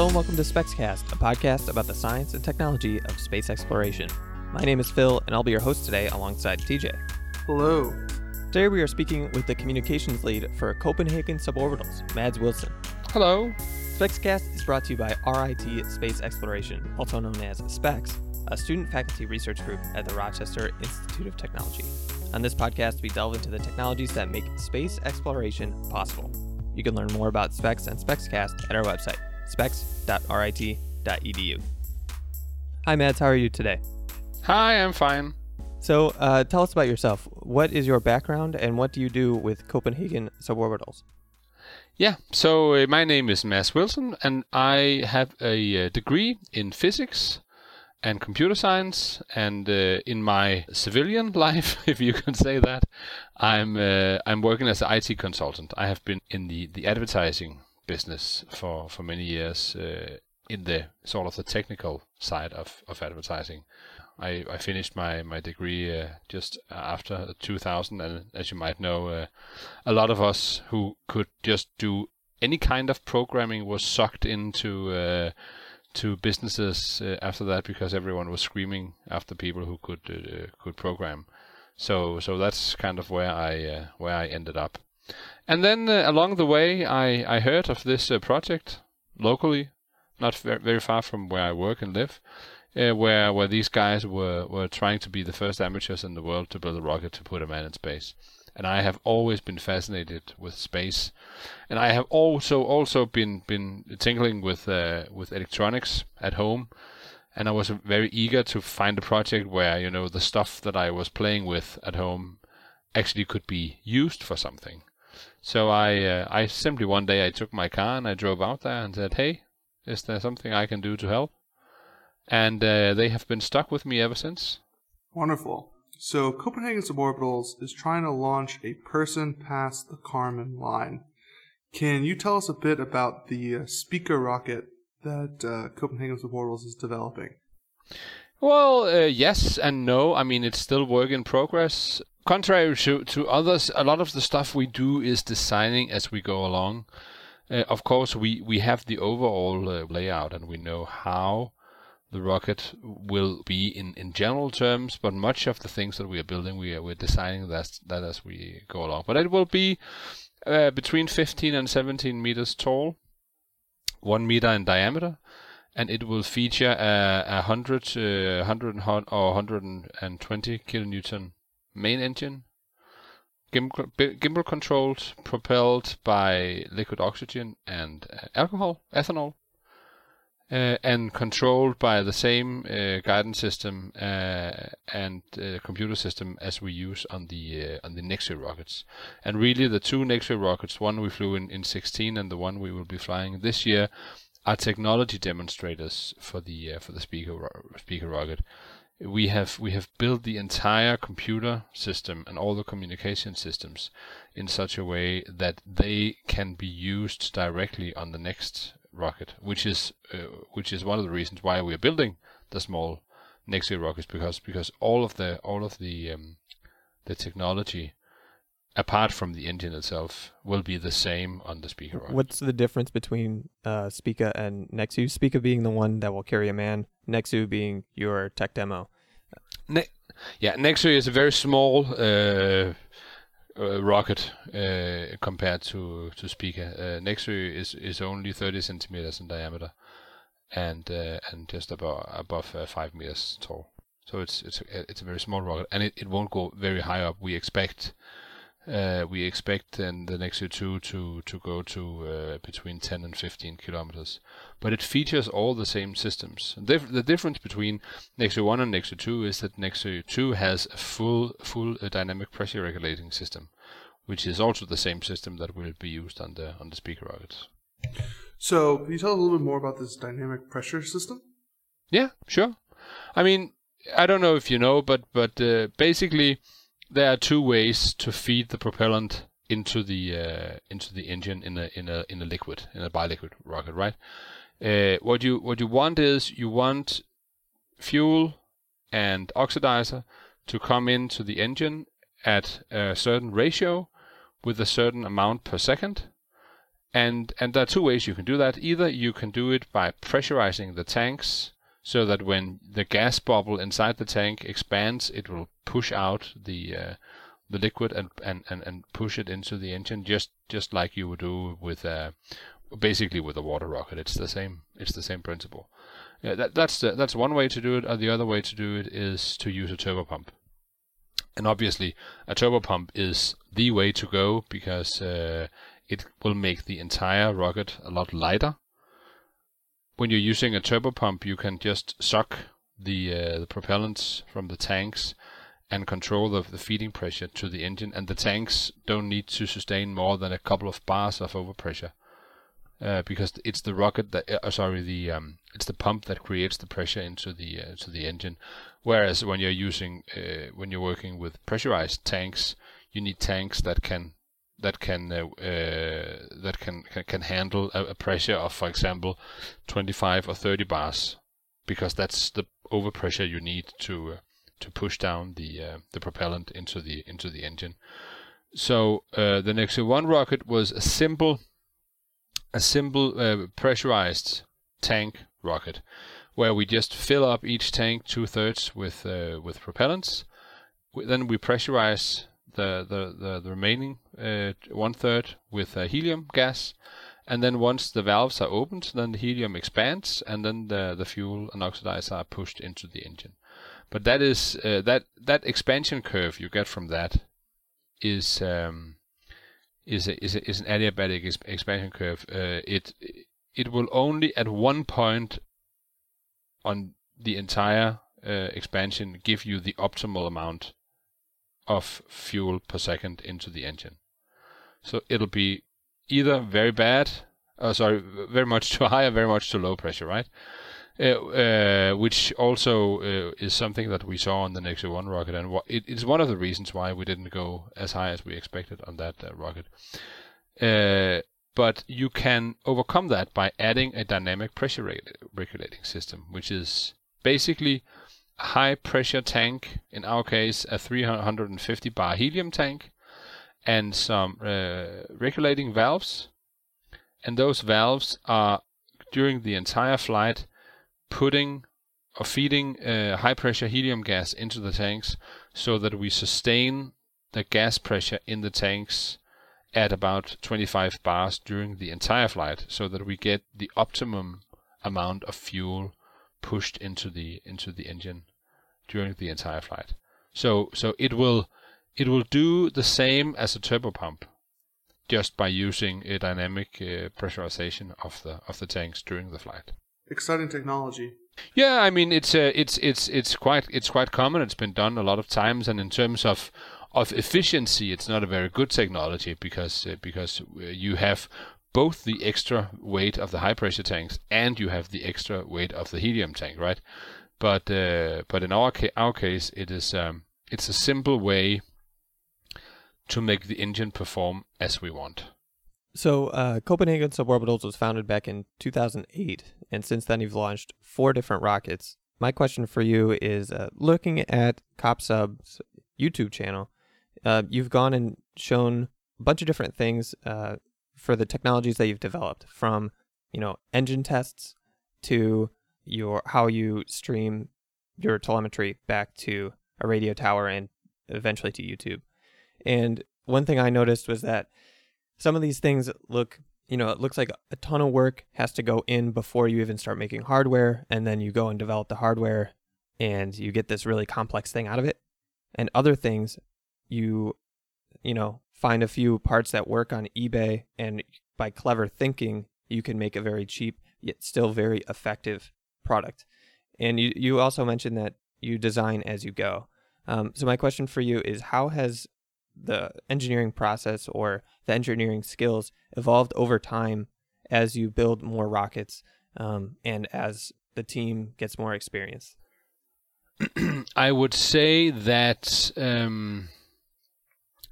Hello and welcome to SpexCast, a podcast about the science and technology of space exploration. My name is Phil, and I'll be your host today alongside TJ. Hello. Today we are speaking with the communications lead for Copenhagen Suborbitals, Mads Wilson. Hello. SpexCast is brought to you by RIT Space Exploration, also known as SPEX, a student faculty research group at the Rochester Institute of Technology. On this podcast, we delve into the technologies that make space exploration possible. You can learn more about SPEX and SpexCast at our website, specs.rit.edu. Hi, Mads. How are you today? Hi, I'm fine. So tell us about yourself. What is your background and what do you do with Copenhagen Suborbitals? Yeah, so my name is Mads Wilson and I have a degree in physics and computer science, and in my civilian life, if you can say that, I'm working as an IT consultant. I have been in the advertising business for many years in the sort of the technical side of advertising. I finished my degree just after 2000, and as you might know, a lot of us who could just do any kind of programming was sucked into to businesses after that, because everyone was screaming after people who could program. So that's kind of where I ended up. And then along the way, I heard of this project locally, not very far from where I work and live, where these guys were trying to be the first amateurs in the world to build a rocket to put a man in space. And I have always been fascinated with space, and I have also been tinkling with electronics at home, and I was very eager to find a project where, you know, the stuff that I was playing with at home actually could be used for something. So I simply one day I took my car and I drove out there and said, "Hey, is there something I can do to help?" And they have been stuck with me ever since. Wonderful. So Copenhagen Suborbitals is trying to launch a person past the Kármán line. Can you tell us a bit about the speaker rocket that Copenhagen Suborbitals is developing? Well, yes and no. I mean, it's still work in progress. Contrary to others, a lot of the stuff we do is designing as we go along. Of course, we have the overall layout and we know how the rocket will be in general terms, but much of the things that we are building, we're designing that as we go along. But it will be between 15 and 17 meters tall, 1 meter in diameter, and it will feature a 120 kilonewton main engine, gimbal controlled, propelled by liquid oxygen and ethanol. And controlled by the same guidance system and computer system as we use on the Nexø rockets. And really, the two Nexø rockets, one we flew in 2016 and the one we will be flying this year, are technology demonstrators for the speaker rocket. We have built the entire computer system and all the communication systems in such a way that they can be used directly on the next rocket, which is one of the reasons why we are building the small Nexø rockets, because all of the technology apart from the engine itself will be the same on the speaker rocket. What's the difference between Spica and Nexø? Spica being the one that will carry a man, Nexø being your tech demo. Nexø is a very small rocket compared to Spica. Nexø is only 30 centimeters in diameter and just above 5 meters tall. So it's a very small rocket, and it won't go very high up. We expect then the Nexø 2 to go to between 10 and 15 kilometers, but it features all the same systems. The difference between Nexø 1 and Nexø 2 is that Nexø 2 has a full dynamic pressure regulating system, which is also the same system that will be used on the speaker rockets. So, can you tell us a little bit more about this dynamic pressure system? Yeah, sure. I mean, I don't know if you know, but basically, there are two ways to feed the propellant into the engine in a liquid, in a biliquid rocket, right? What you want is you want fuel and oxidizer to come into the engine at a certain ratio with a certain amount per second, And there are two ways you can do that. Either you can do it by pressurizing the tanks so that when the gas bubble inside the tank expands, it will push out the liquid and push it into the engine, just like you would do with basically with a water rocket. It's the same principle. Yeah, that's one way to do it. Or the other way to do it is to use a turbopump. And obviously, a turbopump is the way to go because it will make the entire rocket a lot lighter. When you're using a turbopump, you can just suck the propellants from the tanks and control the feeding pressure to the engine, and the tanks don't need to sustain more than a couple of bars of overpressure, because it's the rocket that it's the pump that creates the pressure into the engine. Whereas when you're using when you're working with pressurized tanks, you need tanks that can handle a pressure of, for example, 25 or 30 bars, because that's the overpressure you need to push down the propellant into the engine. So the Nexø 1 rocket was a simple pressurized tank rocket, where we just fill up each tank 2/3 with propellants. Then we pressurize the remaining 1/3 with helium gas, and then once the valves are opened, then the helium expands, and then the fuel and oxidizer are pushed into the engine. But that is that expansion curve you get from that is an adiabatic expansion curve. It will only at one point on the entire expansion give you the optimal amount of fuel per second into the engine. So it'll be either very much too high or very much too low pressure, right? Which also is something that we saw on the Nexø 1 rocket, and it's one of the reasons why we didn't go as high as we expected on that rocket. But you can overcome that by adding a dynamic pressure regulating system, which is basically a high pressure tank, in our case a 350 bar helium tank, and some regulating valves, and those valves are during the entire flight putting or feeding high pressure helium gas into the tanks so that we sustain the gas pressure in the tanks at about 25 bars during the entire flight, so that we get the optimum amount of fuel pushed into the engine during the entire flight. So it will do the same as a turbopump, just by using a dynamic pressurization of the tanks during the flight. Exciting technology. Yeah, I mean it's quite common. It's been done a lot of times, and in terms of efficiency, it's not a very good technology because you have both the extra weight of the high pressure tanks and you have the extra weight of the helium tank, right? But in our case, it is it's a simple way to make the engine perform as we want. So Copenhagen Suborbitals was founded back in 2008, and since then you've launched 4 different rockets. My question for you is, looking at CopSub's YouTube channel, you've gone and shown a bunch of different things for the technologies that you've developed, from engine tests to how you stream your telemetry back to a radio tower and eventually to YouTube. And one thing I noticed was that some of these things look, it looks like a ton of work has to go in before you even start making hardware, and then you go and develop the hardware, and you get this really complex thing out of it. And other things, you find a few parts that work on eBay, and by clever thinking, you can make a very cheap yet still very effective product. And you also mentioned that you design as you go. So my question for you is, how has the engineering process or the engineering skills evolved over time as you build more rockets and as the team gets more experience? I would say that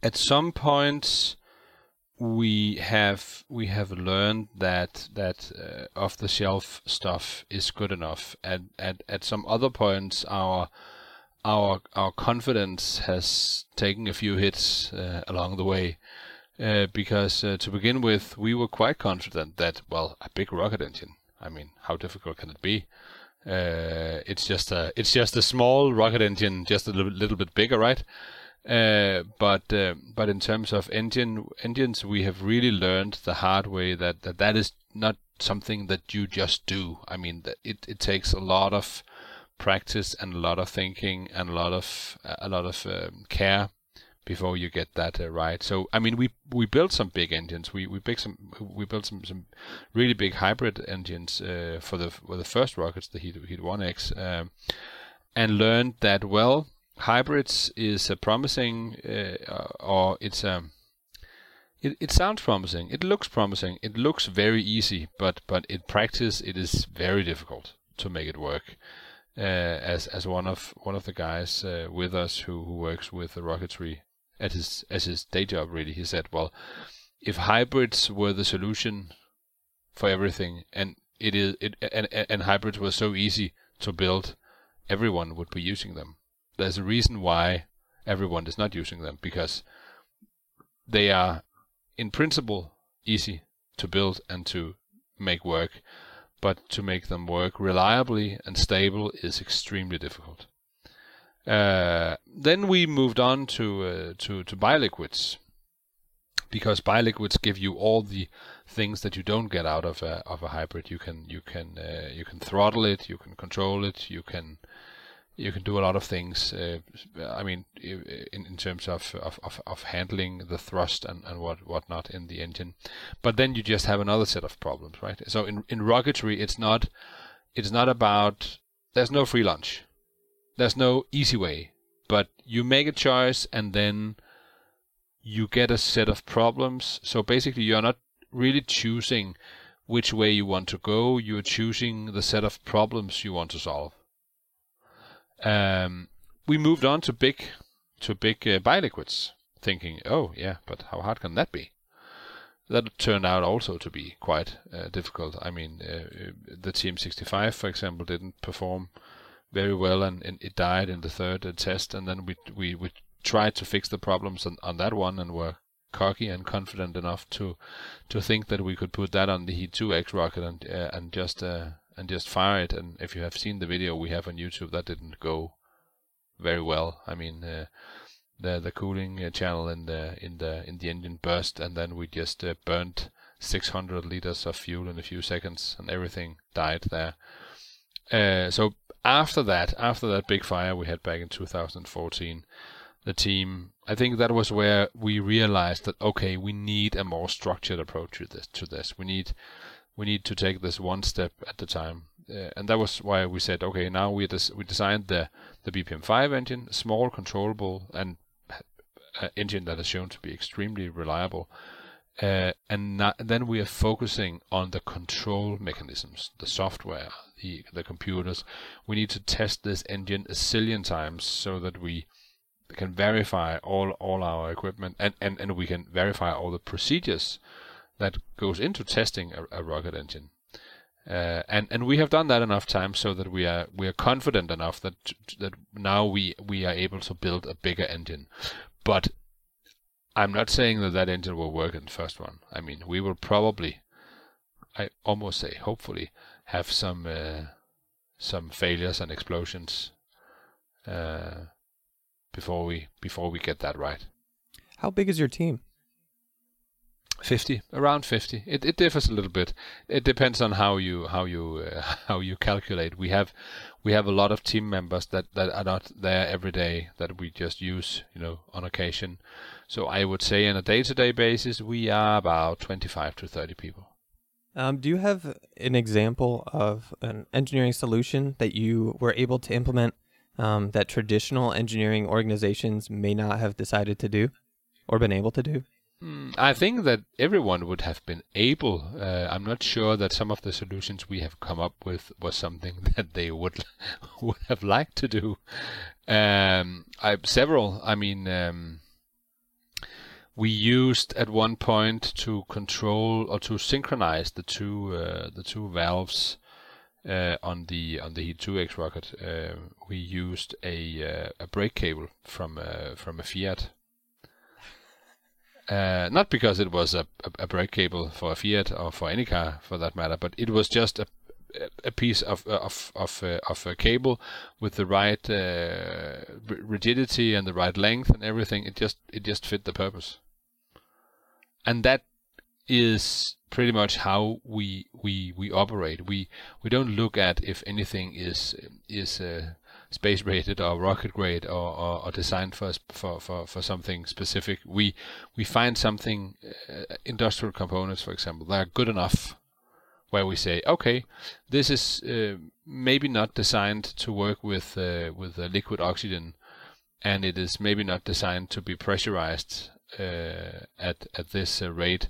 at some point we have learned that off-the-shelf stuff is good enough, and at some other points our confidence has taken a few hits along the way. because to begin with, we were quite confident that, well, a big rocket engine, I mean, how difficult can it be? It's just a small rocket engine, just a little bit bigger, right? But in terms of engines, we have really learned the hard way that is not something that you just do. I mean, it takes a lot of practice and a lot of thinking and a lot of care before you get that right. So I mean, we built some big engines. We built some really big hybrid engines for the first rockets, the HEAT-1X, and learned that, well, hybrids is a promising, It sounds promising. It looks promising. It looks very easy, but in practice, it is very difficult to make it work. As one of the guys with us who works with the rocketry as his day job, really, he said, well, if hybrids were the solution for everything, and it is, and hybrids were so easy to build, everyone would be using them. There's a reason why everyone is not using them, because they are, in principle, easy to build and to make work, but to make them work reliably and stable is extremely difficult. Then we moved on to biliquids, because biliquids give you all the things that you don't get out of a hybrid. You can throttle it, you can control it, you can do a lot of things. I mean, in terms of handling the thrust and whatnot in the engine. But then you just have another set of problems, right? So in rocketry, it's not about, there's no free lunch, there's no easy way. But you make a choice, and then you get a set of problems. So basically, you're not really choosing which way you want to go. You're choosing the set of problems you want to solve. We moved on to big biliquids, thinking, oh yeah, but how hard can that be? That turned out also to be quite difficult. I mean, the TM65, for example, didn't perform very well, and it died in the third test. And then we tried to fix the problems on that one, and were cocky and confident enough to think that we could put that on the HEAT-2X rocket and just fire it. And if you have seen the video we have on YouTube, that didn't go very well. I mean, the cooling channel in the engine burst, and then we just burnt 600 liters of fuel in a few seconds, and everything died there. So after that big fire we had back in 2014, the team, I think that was where we realized that, okay, we need a more structured approach to this. We need to take this one step at a time. And that was why we said, okay, now we designed the BPM5 engine, small, controllable, and engine that is shown to be extremely reliable. And then we are focusing on the control mechanisms, the software, the computers. We need to test this engine a zillion times so that we can verify all our equipment, and we can verify all the procedures that goes into testing a rocket engine, and we have done that enough times so that we are confident enough that now we are able to build a bigger engine. But I'm not saying that engine will work in the first one. I mean, we will probably, I almost say hopefully, have some failures and explosions before we get that right. How big is your team? 50, around 50. It differs a little bit. It depends on how you calculate. We have a lot of team members that are not there every day, that we just use, on occasion. So I would say on a day-to-day basis we are about 25 to 30 people. Do you have an example of an engineering solution that you were able to implement that traditional engineering organizations may not have decided to do or been able to do? I think that everyone would have been able. I'm not sure that some of the solutions we have come up with was something that they would have liked to do. Several. I mean, we used at one point to control or to synchronize the two valves on the HEAT-2X rocket. We used a brake cable from a Fiat. Not because it was a brake cable for a Fiat or for any car for that matter, but it was just a piece of a cable with the right rigidity and the right length and everything. It just fit the purpose, and that is pretty much how we operate. We don't look at if anything is space rated or rocket grade or designed for something specific. We find something, industrial components, for example, that are good enough, where we say, okay, this is maybe not designed to work with liquid oxygen, and it is maybe not designed to be pressurized at this rate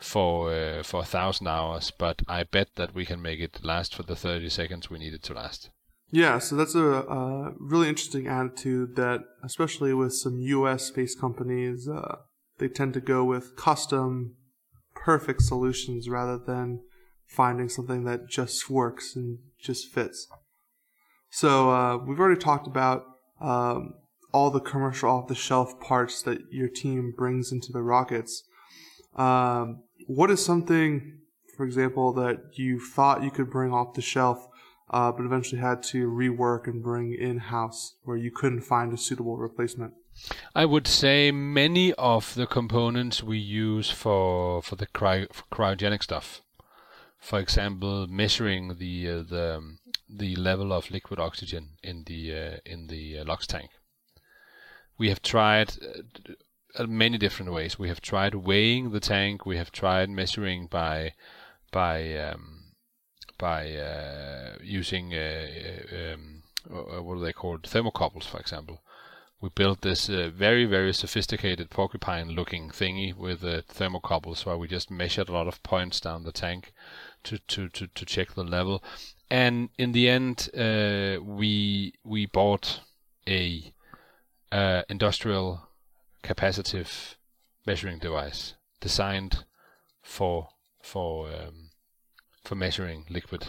for 1,000 hours, but I bet that we can make it last for the 30 seconds we need it to last. Yeah, so that's a really interesting attitude that, especially with some U.S. space companies, they tend to go with custom, perfect solutions rather than finding something that just works and just fits. So we've already talked about all the commercial off-the-shelf parts that your team brings into the rockets. What is something, for example, that you thought you could bring off the shelf, but eventually had to rework and bring in-house where you couldn't find a suitable replacement? I would say many of the components we use for cryogenic stuff. For example, measuring the level of liquid oxygen in the LOX tank. We have tried many different ways. We have tried weighing the tank. We have tried measuring by using what are they called, thermocouples, for example. We built this very, very sophisticated porcupine-looking thingy with thermocouples, where we just measured a lot of points down the tank to check the level. And in the end, we bought a industrial capacitive measuring device designed for measuring liquid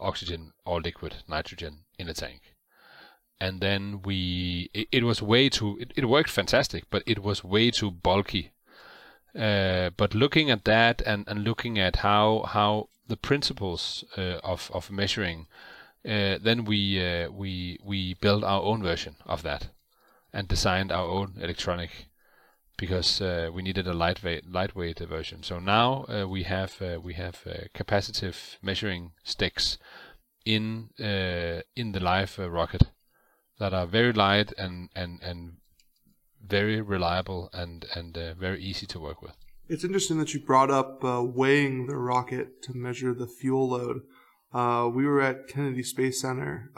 oxygen or liquid nitrogen in a tank. And then it worked fantastic, but it was way too bulky. But looking at that and looking at how the principles of measuring, then we built our own version of that and designed our own electronic, because we needed a lightweight version. So now we have capacitive measuring sticks in the live rocket, that are very light and very reliable and very easy to work with. It's interesting that you brought up weighing the rocket to measure the fuel load. We were at Kennedy Space Center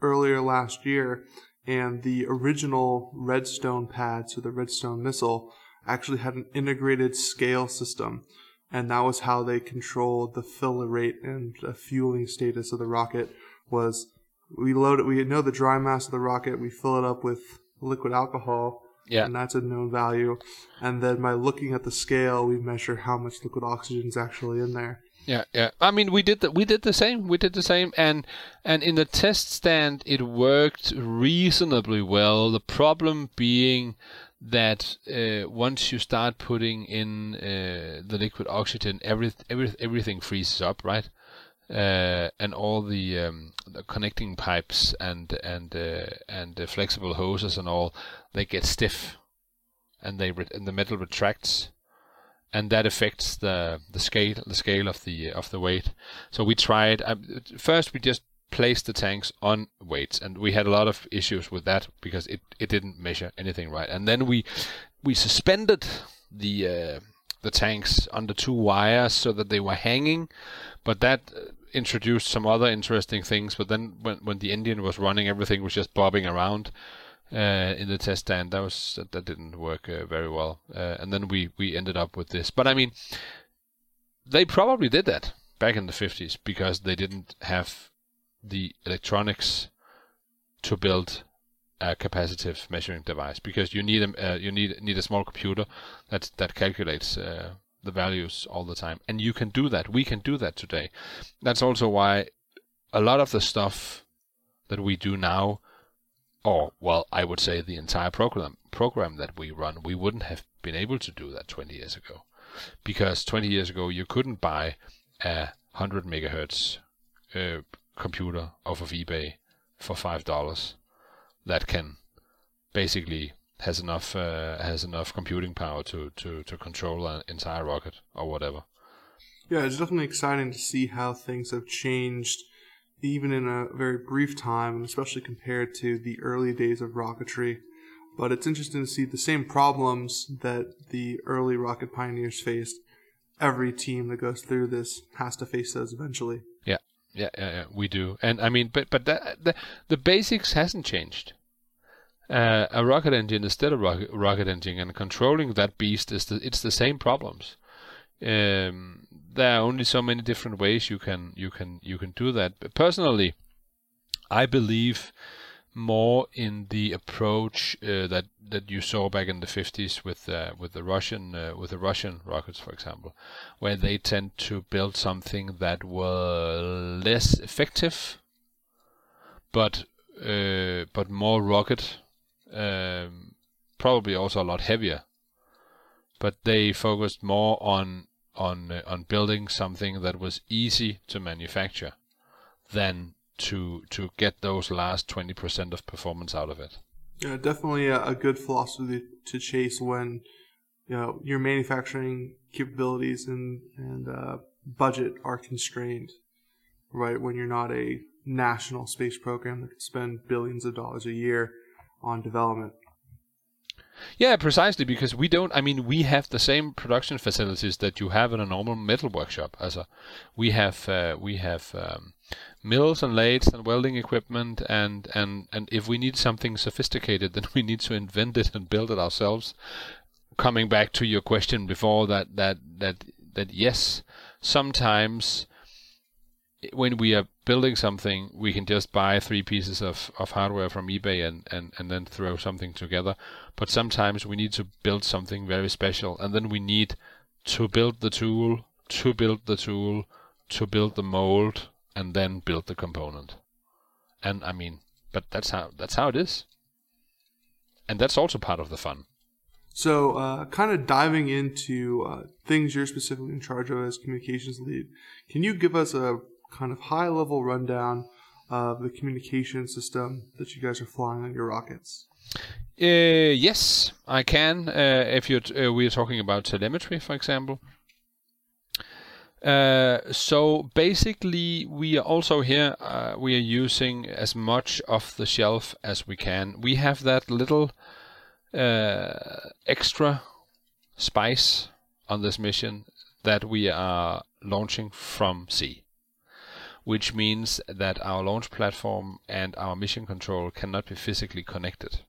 earlier last year, and the original Redstone pads, so the Redstone missile, actually had an integrated scale system, and that was how they controlled the fill rate and fueling status of the rocket. Was we load it, we know the dry mass of the rocket, we fill it up with liquid alcohol, and that's a known value. And then by looking at the scale, we measure how much liquid oxygen is actually in there. Yeah, yeah. I mean, we did the same, and in the test stand it worked reasonably well. The problem being that once you start putting in the liquid oxygen, everything freezes up, right? And all the connecting pipes and the flexible hoses and all, they get stiff, and the metal retracts, and that affects the scale of the weight. So we tried first. We just placed the tanks on weights, and we had a lot of issues with that because it didn't measure anything right. And then we suspended the tanks under two wires so that they were hanging, but that introduced some other interesting things. But then when the engine was running, everything was just bobbing around in the test stand. That didn't work very well, and then we ended up with this. But I mean, they probably did that back in the 50s because they didn't have the electronics to build a capacitive measuring device, because you need a small computer that calculates the values all the time, and you can do that. We can do that today. That's also why a lot of the stuff that we do now or, well, I would say the entire program that we run, we wouldn't have been able to do that 20 years ago. Because 20 years ago, you couldn't buy a 100 megahertz computer off of eBay for $5 that can basically has enough computing power to control an entire rocket or whatever. Yeah, it's definitely exciting to see how things have changed even in a very brief time, and especially compared to the early days of rocketry. But it's interesting to see the same problems that the early rocket pioneers faced. Every team that goes through this has to face those eventually. Yeah, we do. And I mean, but the basics hasn't changed. A rocket engine is still a rocket engine, and controlling that beast it's the same problems. There are only so many different ways you can do that. But personally, I believe more in the approach that you saw back in the 50s with the Russian rockets, for example, where they tend to build something that was less effective, but more rocket, probably also a lot heavier. But they focused more on building something that was easy to manufacture than to get those last 20% of performance out of it. Yeah, definitely a good philosophy to chase when your manufacturing capabilities and budget are constrained, right? When you're not a national space program that could spend billions of dollars a year on development. Yeah, precisely, because we have the same production facilities that you have in a normal metal workshop. We have mills and lathes and welding equipment, and if we need something sophisticated, then we need to invent it and build it ourselves. Coming back to your question before, that yes, sometimes when we are building something, we can just buy 3 pieces of hardware from eBay and then throw something together. But sometimes we need to build something very special, and then we need to build the tool, to build the mold, and then build the component. And I mean, but that's how it is. And that's also part of the fun. So kind of diving into things you're specifically in charge of as communications lead, can you give us a kind of high-level rundown of the communication system that you guys are flying on your rockets? Yes, I can. If we're talking about telemetry, for example. So basically, we are also here. We are using as much off the shelf as we can. We have that little extra spice on this mission that we are launching from sea, which means that our launch platform and our mission control cannot be physically connected.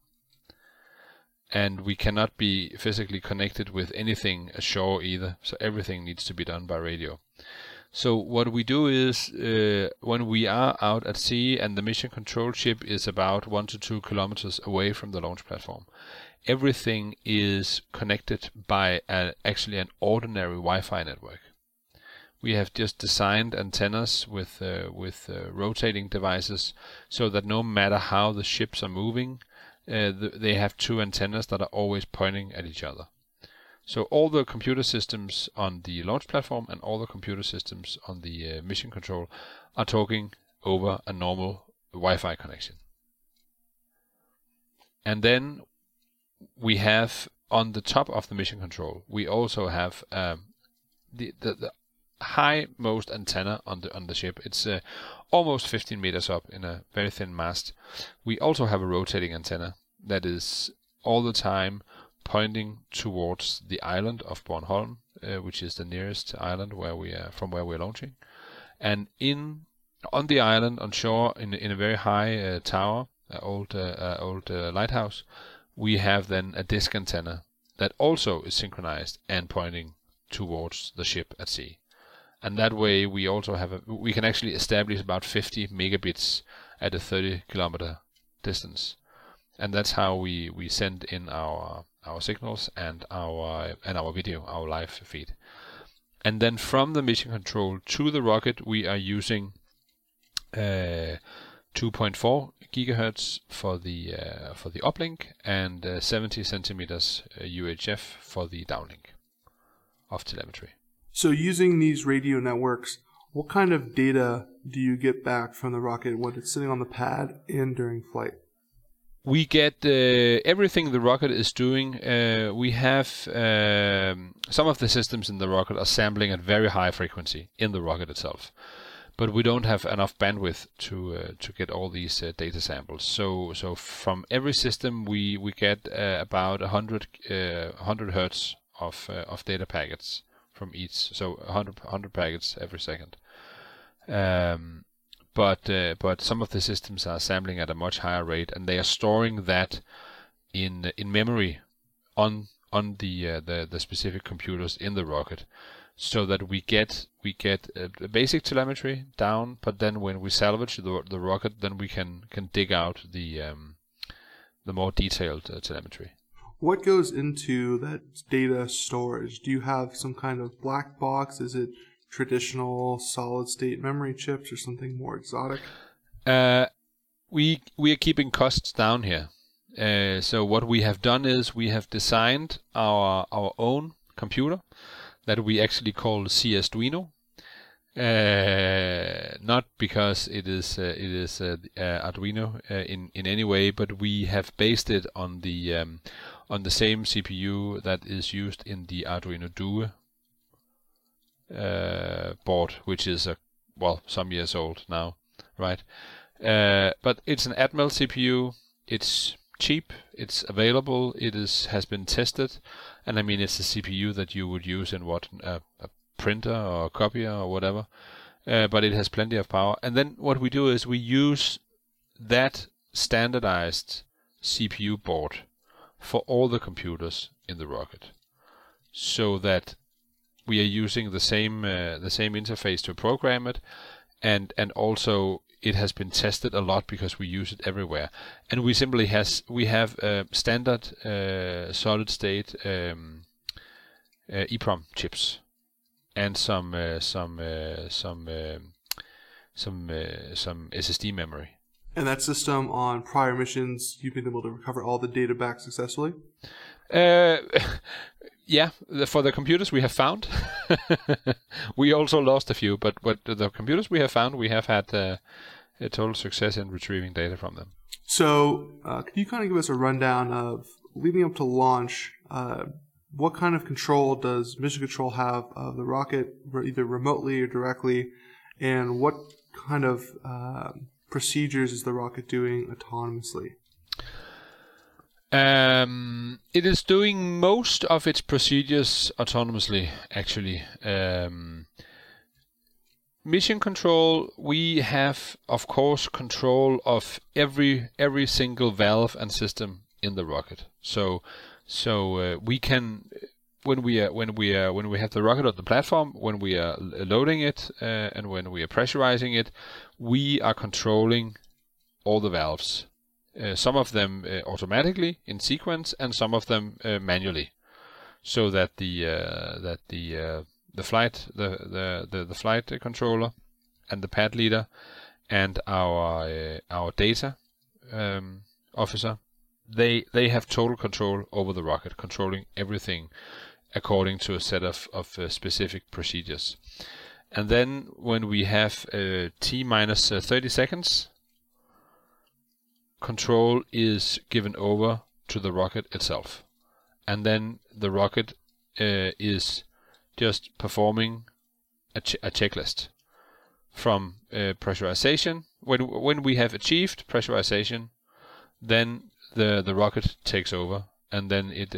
And we cannot be physically connected with anything ashore either, so everything needs to be done by radio. So what we do is, when we are out at sea and the mission control ship is about 1 to 2 kilometers away from the launch platform, everything is connected by an ordinary Wi-Fi network. We have just designed antennas with rotating devices so that no matter how the ships are moving, they have 2 antennas that are always pointing at each other. So all the computer systems on the launch platform and all the computer systems on the mission control are talking over a normal Wi-Fi connection. And then we have, on the top of the mission control, we also have the highmost antenna on the ship. It's almost 15 meters up in a very thin mast. We also have a rotating antenna that is all the time pointing towards the island of Bornholm, which is the nearest island where we're launching. And on the island, on shore, in a very high tower, old lighthouse, we have then a disc antenna that also is synchronized and pointing towards the ship at sea. And that way we also have we can actually establish about 50 megabits at a 30-kilometer distance, and that's how we send in our signals and our video, our live feed. And then from the mission control to the rocket, we are using 2.4 gigahertz for the uplink and 70 centimeters UHF for the downlink of telemetry. So using these radio networks, what kind of data do you get back from the rocket when it's sitting on the pad and during flight? We get everything the rocket is doing. We have some of the systems in the rocket are sampling at very high frequency in the rocket itself, but we don't have enough bandwidth to get all these data samples. So from every system we get about 100 hertz of data packets from each. So 100 packets every second. But some of the systems are sampling at a much higher rate, and they are storing that in memory on the specific computers in the rocket, so that we get basic telemetry down. But then when we salvage the rocket, then we can dig out the more detailed telemetry. What goes into that data storage? Do you have some kind of black box? Is it traditional solid-state memory chips or something more exotic? We are keeping costs down here. So what we have done is we have designed our own computer that we actually call CSduino. Not because it is Arduino in any way, but we have based it on the same CPU that is used in the Arduino Due board, which is some years old now, right? But it's an Atmel CPU. It's cheap. It's available. It has been tested, and I mean it's a CPU that you would use in a printer or a copier or whatever. But it has plenty of power. And then what we do is we use that standardized CPU board for all the computers in the rocket, so that we are using the same interface to program it, and also it has been tested a lot because we use it everywhere. And we simply have standard solid-state EEPROM chips and some SSD memory. And that system on prior missions, you've been able to recover all the data back successfully? Yeah, for the computers we have found. We also lost a few, but the computers we have found, we have had a total success in retrieving data from them. So can you kind of give us a rundown of, leading up to launch, what kind of control does mission control have of the rocket, either remotely or directly, and what kind of procedures is the rocket doing autonomously? It is doing most of its procedures autonomously, actually. Mission control, we have, of course, control of every single valve and system in the rocket. So we can, when we have the rocket on the platform, when we are loading it and when we are pressurizing it, we are controlling all the valves. Some of them automatically in sequence, and some of them manually, so that the flight controller and the pad leader and our data officer, they have total control over the rocket, controlling everything according to a set of specific procedures. And then when we have T minus 30 seconds. Control is given over to the rocket itself, and then the rocket is just performing a checklist from pressurization. When we have achieved pressurization, then the rocket takes over, and then it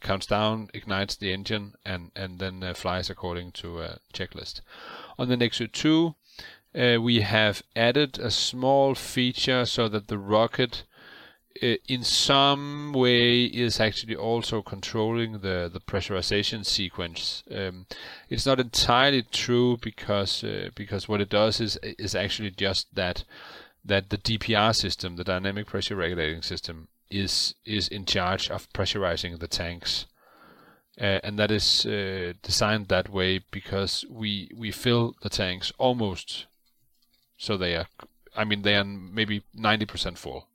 counts down, ignites the engine, and then flies according to a checklist. On the Nexø 2, we have added a small feature so that the rocket in some way is actually also controlling the pressurization sequence. It's not entirely true because what it does is actually just that the DPR system, the dynamic pressure regulating system, is in charge of pressurizing the tanks. And that is designed that way because we fill the tanks almost so they are I mean, they are maybe 90% full.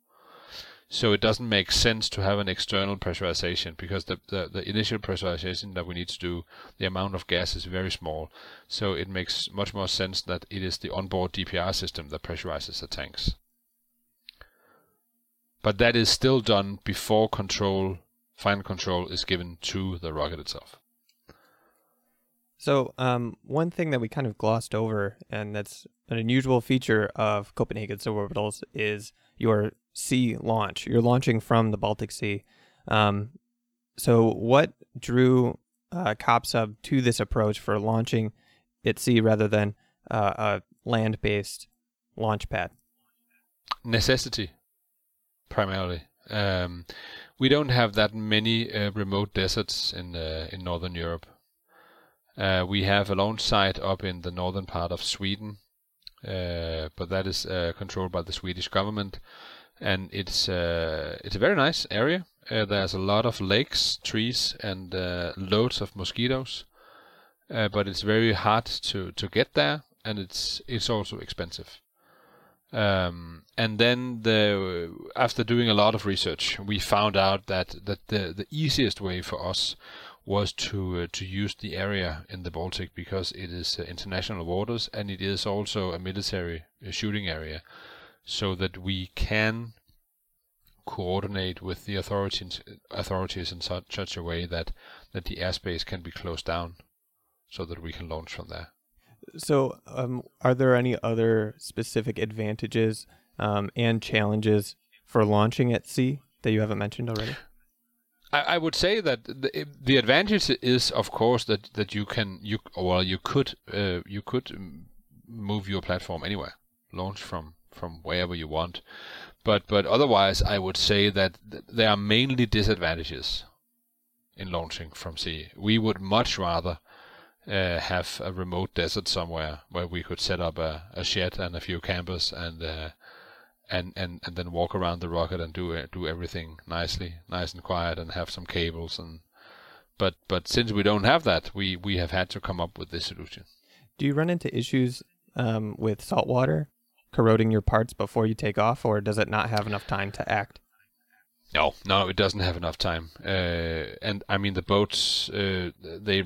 So it doesn't make sense to have an external pressurization, because the initial pressurization that we need to do, the amount of gas is very small. So it makes much more sense that it is the onboard DPR system that pressurizes the tanks. But that is still done before control, final control is given to the rocket itself. So one thing that we kind of glossed over, and that's an unusual feature of Copenhagen Suborbitals, is your sea launch. You're launching from the Baltic Sea. So what drew COPSUB to this approach for launching at sea rather than a land-based launch pad? Necessity, primarily. We don't have that many remote deserts in Northern Europe. We have a launch site up in the northern part of Sweden, but that is controlled by the Swedish government, and it's a very nice area. There's a lot of lakes, trees, and loads of mosquitoes, but it's very hard to get there, and it's also expensive. And then after doing a lot of research, we found out that the easiest way for us was to use the area in the Baltic, because it is international waters, and it is also a military shooting area, so that we can coordinate with the authorities in such a way that the airspace can be closed down, so that we can launch from there. So are there any other specific advantages and challenges for launching at sea that you haven't mentioned already? I would say that the advantage is, of course, that you could move your platform anywhere, launch from wherever you want. But otherwise, I would say that there are mainly disadvantages in launching from sea. We would much rather have a remote desert somewhere where we could set up a shed and a few campers and then walk around the rocket and do everything nice and quiet, and have some cables. But since we don't have that, we have had to come up with this solution. Do you run into issues with salt water corroding your parts before you take off, or does it not have enough time to act? No, it doesn't have enough time. And I mean, the boats they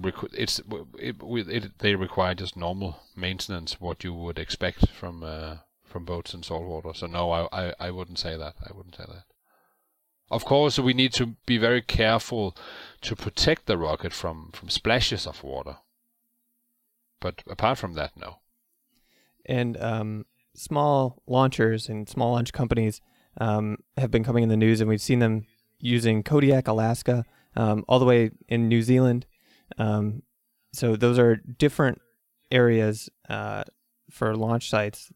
require just normal maintenance, what you would expect from boats in salt water. So no, I wouldn't say that. Of course, we need to be very careful to protect the rocket from splashes of water. But apart from that, no. And small launchers and small launch companies have been coming in the news, and we've seen them using Kodiak, Alaska, all the way in New Zealand. So those are different areas for launch sites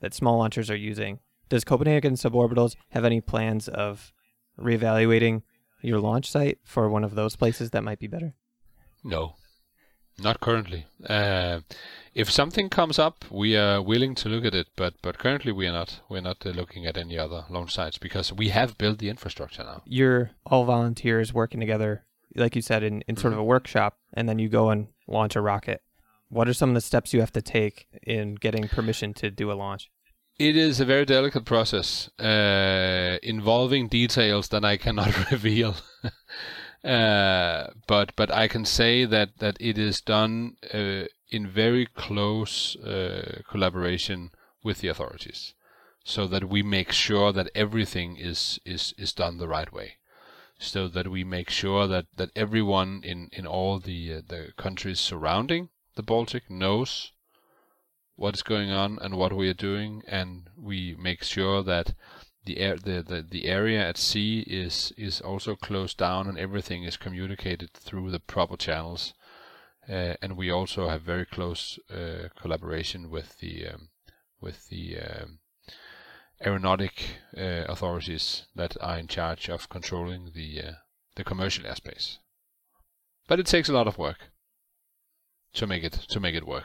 that small launchers are using. Does Copenhagen Suborbitals have any plans of reevaluating your launch site for one of those places that might be better? No, not currently. If something comes up, we are willing to look at it, but currently we are not. We're not looking at any other launch sites, because we have built the infrastructure now. You're all volunteers working together, like you said, in sort of a workshop, and then you go and launch a rocket. What are some of the steps you have to take in getting permission to do a launch? It is a very delicate process, involving details that I cannot reveal. But I can say that it is done in very close collaboration with the authorities, so that we make sure that everything is done the right way. So that we make sure that everyone in all the countries surrounding the Baltic knows what is going on and what we are doing, and we make sure that the area at sea is also closed down, and everything is communicated through the proper channels. And we also have very close collaboration with the aeronautic authorities that are in charge of controlling the commercial airspace. But it takes a lot of work to make it work.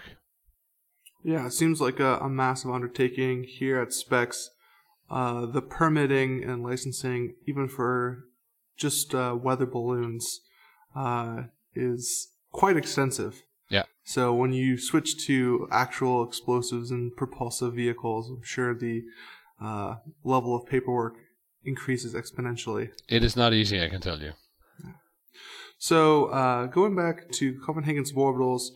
Yeah, it seems like a massive undertaking. Here at SPEX, the permitting and licensing, even for just weather balloons, is quite extensive. Yeah. So when you switch to actual explosives and propulsive vehicles, I'm sure the level of paperwork increases exponentially. It is not easy, I can tell you. So going back to Copenhagen Suborbitals,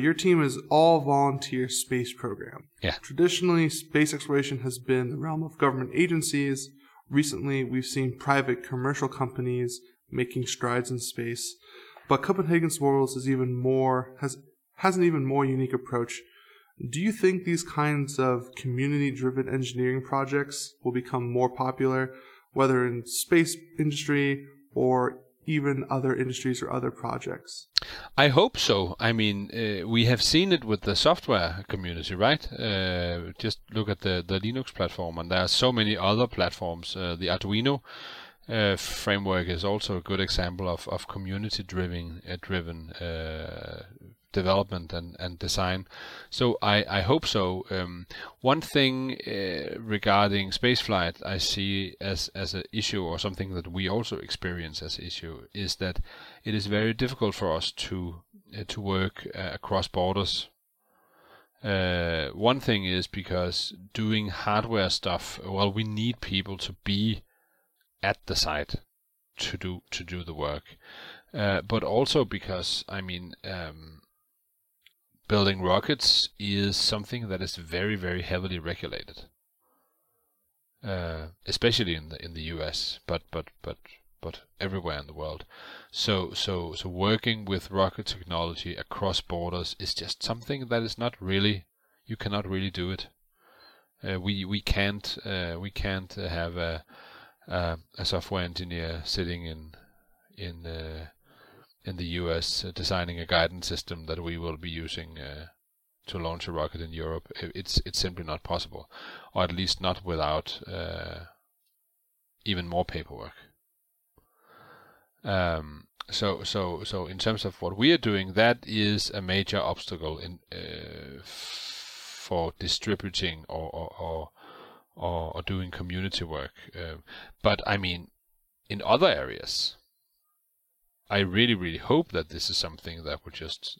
your team is all volunteer space program. Yeah. Traditionally, space exploration has been the realm of government agencies. Recently, we've seen private commercial companies making strides in space. But Copenhagen Suborbitals is even more has an even more unique approach. Do you think these kinds of community-driven engineering projects will become more popular, whether in space industry or even other industries or other projects? I hope so. I mean, we have seen it with the software community, right? Just look at the Linux platform, and there are so many other platforms. The Arduino framework is also a good example of community-driven development and design. So I hope so. One thing regarding spaceflight I see as an issue, or something that we also experience as an issue, is that it is very difficult for us to work across borders. One thing is because doing hardware stuff, well, we need people to be at the site to do the work, but also because building rockets is something that is very, very heavily regulated, especially in the US, but everywhere in the world. So working with rocket technology across borders is just something that is not really, you cannot really do it. We can't have a software engineer sitting in the US designing a guidance system that we will be using to launch a rocket in Europe. It's simply not possible, or at least not without even more paperwork. So in terms of what we are doing, that is a major obstacle in for distributing or doing community work. But I mean, in other areas, I really, really hope that this is something that will just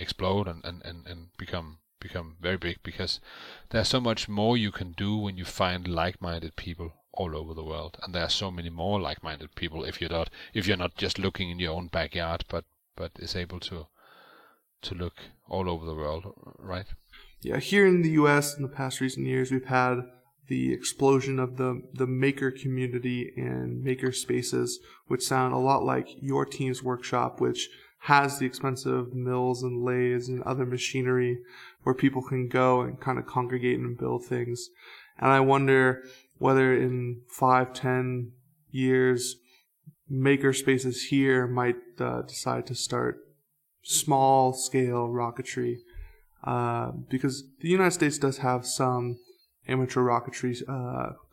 explode and become very big, because there's so much more you can do when you find like-minded people all over the world, and there are so many more like-minded people if you're not just looking in your own backyard, but is able to look all over the world, right? Yeah, here in the U.S. in the past recent years, we've had the explosion of the maker community and maker spaces, which sound a lot like your team's workshop, which has the expensive mills and lathes and other machinery where people can go and kind of congregate and build things. And I wonder whether in 5-10 years, maker spaces here might decide to start small scale rocketry, because the United States does have some amateur rocketry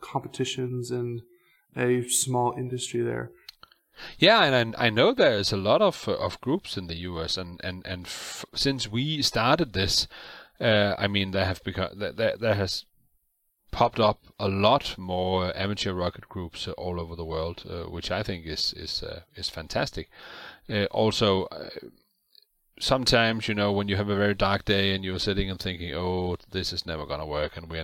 competitions and a small industry there. Yeah, and I know there is a lot of groups in the US, and since we started this, there has popped up a lot more amateur rocket groups all over the world, which I think is fantastic. Also. Sometimes, when you have a very dark day and you're sitting and thinking, oh, this is never going to work, and we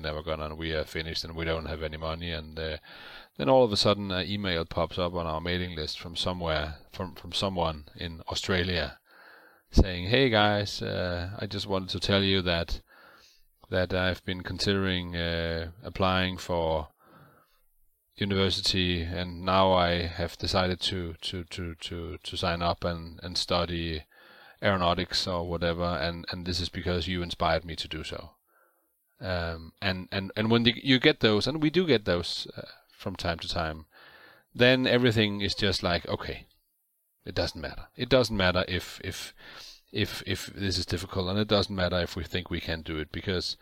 are finished, and we don't have any money, and then all of a sudden an email pops up on our mailing list from somewhere, from someone in Australia, saying, hey guys, I just wanted to tell you that I've been considering applying for university, and now I have decided to sign up and study aeronautics or whatever, and this is because you inspired me to do so. And when you get those, and we do get those from time to time, then everything is just like, okay, it doesn't matter. It doesn't matter if this is difficult, and it doesn't matter if we think we can do it, because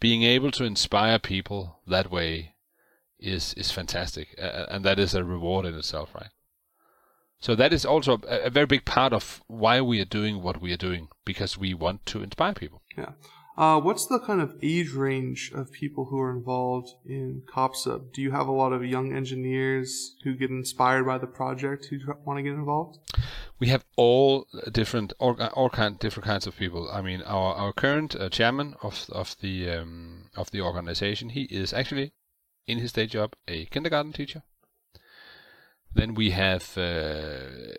being able to inspire people that way is fantastic, and that is a reward in itself, right? So that is also a very big part of why we are doing what we are doing, because we want to inspire people. Yeah. What's the kind of age range of people who are involved in COPSUB? Do you have a lot of young engineers who get inspired by the project who want to get involved? we have all different kinds of people. I mean, our current chairman of the organization, he is actually in his day job a kindergarten teacher. Then we have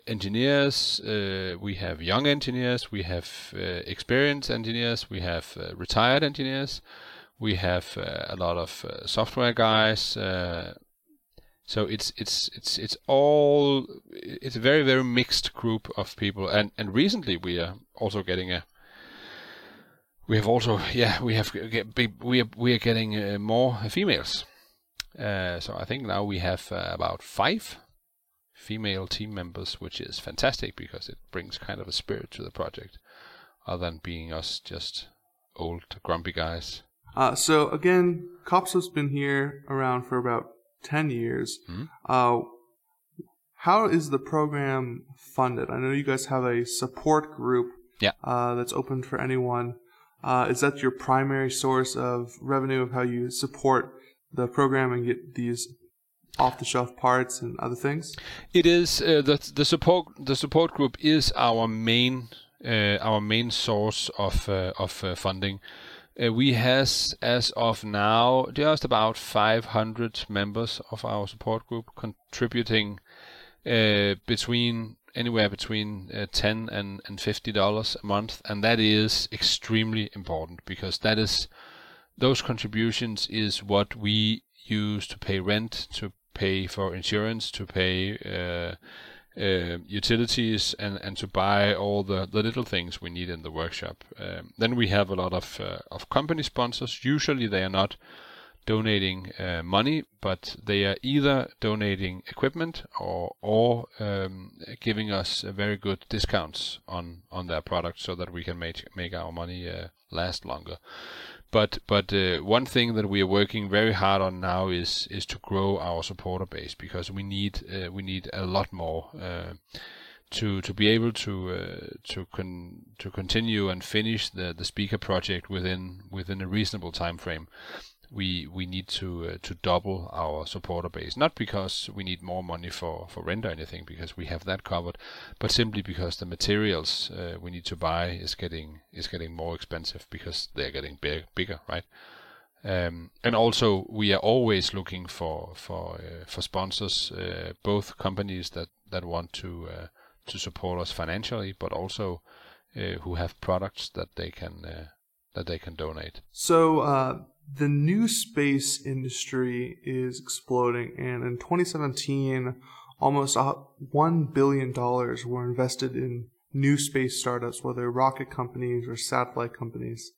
engineers, we have young engineers, we have experienced engineers, we have retired engineers, we have a lot of software guys. So it's a very, very mixed group of people. And recently we are also getting we are getting more females. So I think now we have about 5 female team members, which is fantastic because it brings kind of a spirit to the project, other than being us just old grumpy guys. So again, Kopso's been here around for about 10 years. Mm-hmm. How is the program funded? I know you guys have a support group that's open for anyone. Is that your primary source of revenue, of how you support the program and get these off-the-shelf parts and other things? It is the support group is our main source of funding. We has, as of now, just about 500 members of our support group contributing anywhere between $10 and $50 a month, and that is extremely important because that is. Those contributions is what we use to pay rent, to pay for insurance, to pay utilities, and to buy all the little things we need in the workshop. Then we have a lot of company sponsors. Usually they are not donating money, but they are either donating equipment or giving us very good discounts on their products so that we can make our money last longer. But one thing that we are working very hard on now is to grow our supporter base, because we need a lot more to be able to continue and finish the speaker project within a reasonable time frame. We need to double our supporter base, not because we need more money for rent or anything, because we have that covered, but simply because the materials we need to buy is getting more expensive because they're getting bigger, right? And also we are always looking for sponsors, both companies that want to support us financially, but also who have products that they can donate. So. The new space industry is exploding, and in 2017, almost $1 billion were invested in new space startups, whether rocket companies or satellite companies.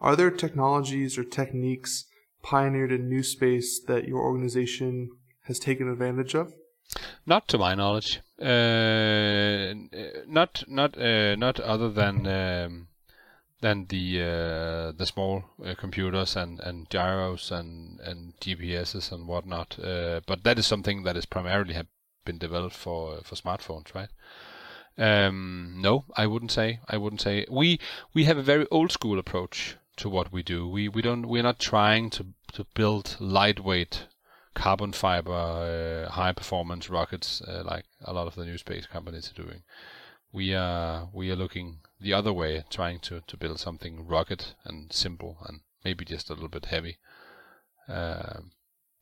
Are there technologies or techniques pioneered in new space that your organization has taken advantage of? Not to my knowledge. Not other than... than the small computers and gyros and GPSs and whatnot, but that is something that is primarily have been developed for smartphones, right? No, I wouldn't say. We have a very old school approach to what we do. We're not trying to build lightweight carbon fiber high performance rockets like a lot of the new space companies are doing. We are looking the other way, trying to build something rugged and simple and maybe just a little bit heavy,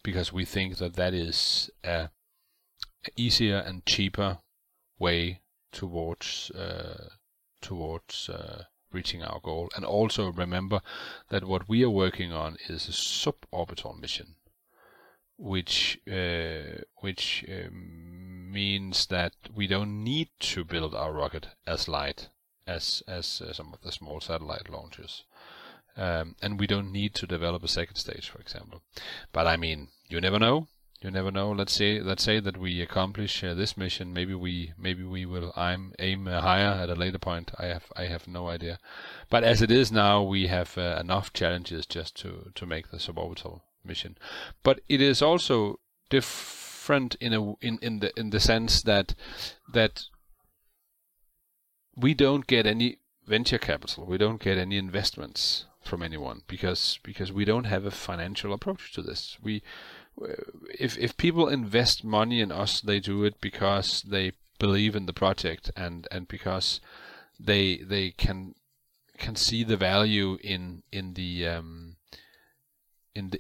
because we think that is an easier and cheaper way towards reaching our goal. And also remember that what we are working on is a suborbital mission, which means that we don't need to build our rocket as light as some of the small satellite launches, and we don't need to develop a second stage, for example. But I mean, you never know. Let's say that we accomplish this mission. Maybe we will aim higher at a later point. I have no idea. But as it is now, we have enough challenges just to make the suborbital mission. But it is also different in the sense that we don't get any venture capital, we don't get any investments from anyone, because we don't have a financial approach to this. If people invest money in us, they do it because they believe in the project, and because they can see the value in the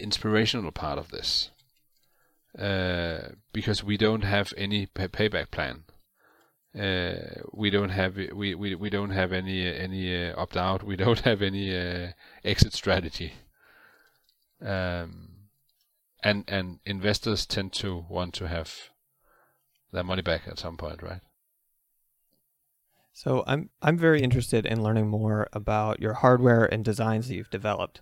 inspirational part of this, because we don't have any payback plan. We don't have any opt out. We don't have any exit strategy. And investors tend to want to have their money back at some point, right? So I'm very interested in learning more about your hardware and designs that you've developed.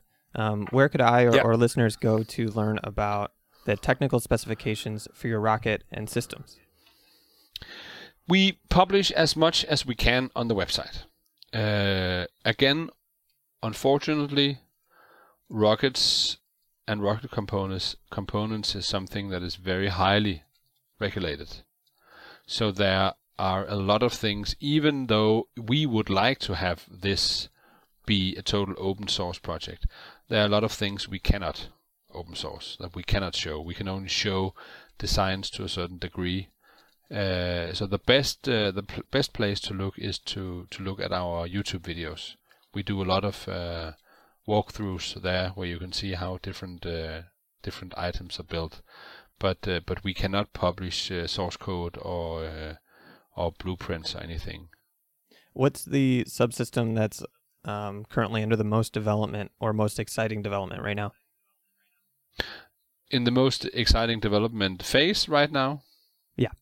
Where could I or listeners go to learn about the technical specifications for your rocket and systems? We publish as much as we can on the website. Again, unfortunately, rockets and rocket components is something that is very highly regulated. So there are a lot of things, even though we would like to have this be a total open source project, there are a lot of things we cannot open source, that we cannot show. We can only show designs to a certain degree. So the best place to look is to look at our YouTube videos. We do a lot of walkthroughs there, where you can see how different items are built. But we cannot publish source code or blueprints or anything. What's the subsystem that's currently under the most development or most exciting development right now? In the most exciting development phase right now? Yeah.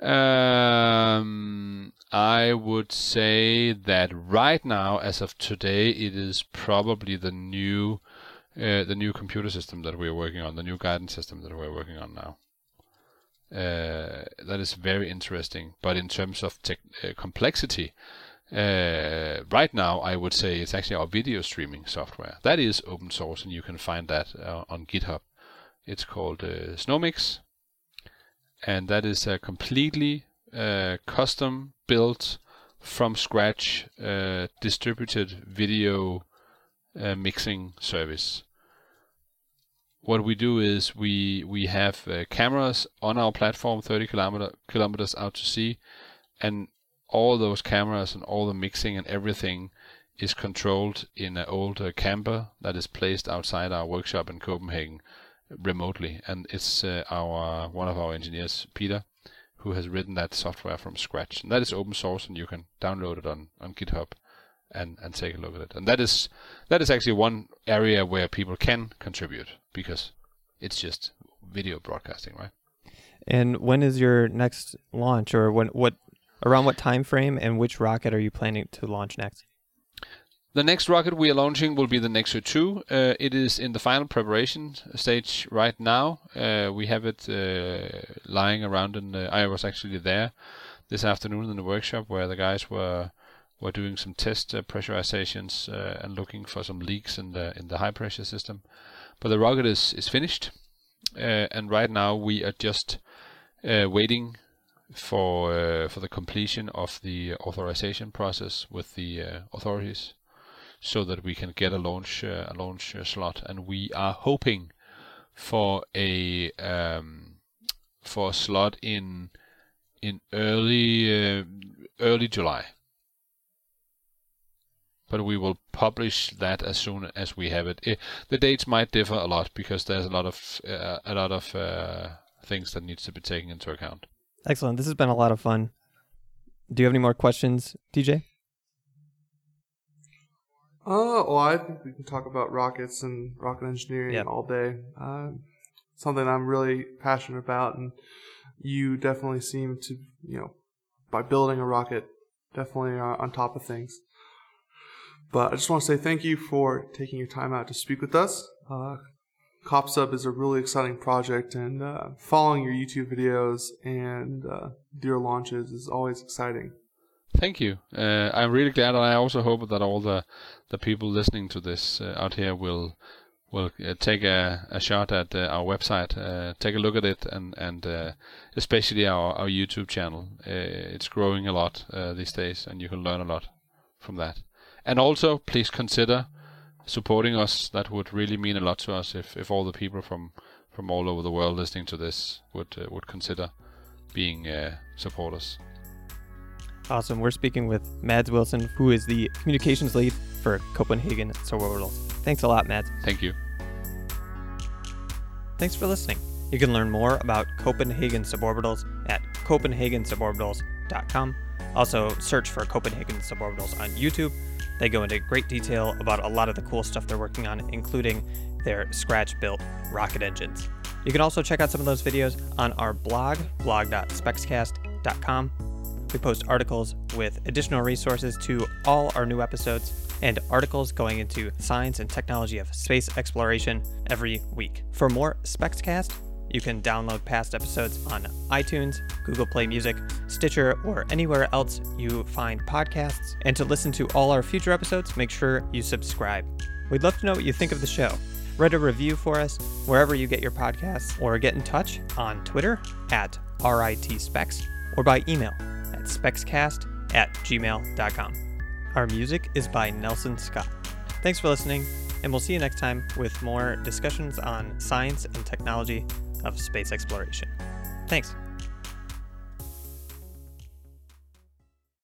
I would say that right now, as of today, it is probably the new computer system that we're working on, the new guidance system that we're working on now. That is very interesting. But in terms of complexity, right now I would say it's actually our video streaming software. That is open source, and you can find that on GitHub. It's called Snowmix, and that is a completely custom built from scratch distributed video mixing service. What we do is we have cameras on our platform 30 kilometers out to sea, and all those cameras and all the mixing and everything is controlled in an old camper that is placed outside our workshop in Copenhagen remotely. And it's one of our engineers, Peter, who has written that software from scratch. And that is open source, and you can download it on GitHub and take a look at it. And that is actually one area where people can contribute, because it's just video broadcasting, right? And when is your next launch, or around what time frame, and which rocket are you planning to launch next? The next rocket we are launching will be the Nexø 2. It is in the final preparation stage right now. We have it lying around, and I was actually there this afternoon in the workshop where the guys were doing some test pressurizations and looking for some leaks in the high pressure system. But the rocket is finished, and right now we are just waiting for the completion of the authorization process with the authorities, so that we can get a launch slot. And we are hoping for a slot in early July. But we will publish that as soon as we have it. The dates might differ a lot, because there's a lot of things that needs to be taken into account. Excellent. This has been a lot of fun. Do you have any more questions, DJ? Well, I think we can talk about rockets and rocket engineering all day. Something I'm really passionate about, and you definitely seem to, by building a rocket, definitely are on top of things. But I just want to say thank you for taking your time out to speak with us. CopSub is a really exciting project, and following your YouTube videos and your launches is always exciting. Thank you. I'm really glad, and I also hope that all the people listening to this out here will take a shot at our website, take a look at it, and especially our YouTube channel. It's growing a lot these days, and you can learn a lot from that. And also, please consider supporting us. That would really mean a lot to us if all the people from all over the world listening to this would consider being supporters. Awesome. We're speaking with Mads Wilson, who is the communications lead for Copenhagen Suborbitals. Thanks a lot, Mads. Thank you. Thanks for listening. You can learn more about Copenhagen Suborbitals at copenhagensuborbitals.com. Also, search for Copenhagen Suborbitals on YouTube. They go into great detail about a lot of the cool stuff they're working on, including their scratch-built rocket engines. You can also check out some of those videos on our blog, blog.specscast.com. We post articles with additional resources to all our new episodes and articles going into science and technology of space exploration every week. For more SpexCast, you can download past episodes on iTunes, Google Play Music, Stitcher, or anywhere else you find podcasts. And to listen to all our future episodes, make sure you subscribe. We'd love to know what you think of the show. Write a review for us wherever you get your podcasts, or get in touch on Twitter at RITSpex, or by email at specscast@gmail.com. Our music is by Nelson Scott. Thanks for listening, and we'll see you next time with more discussions on science and technology of space exploration. Thanks.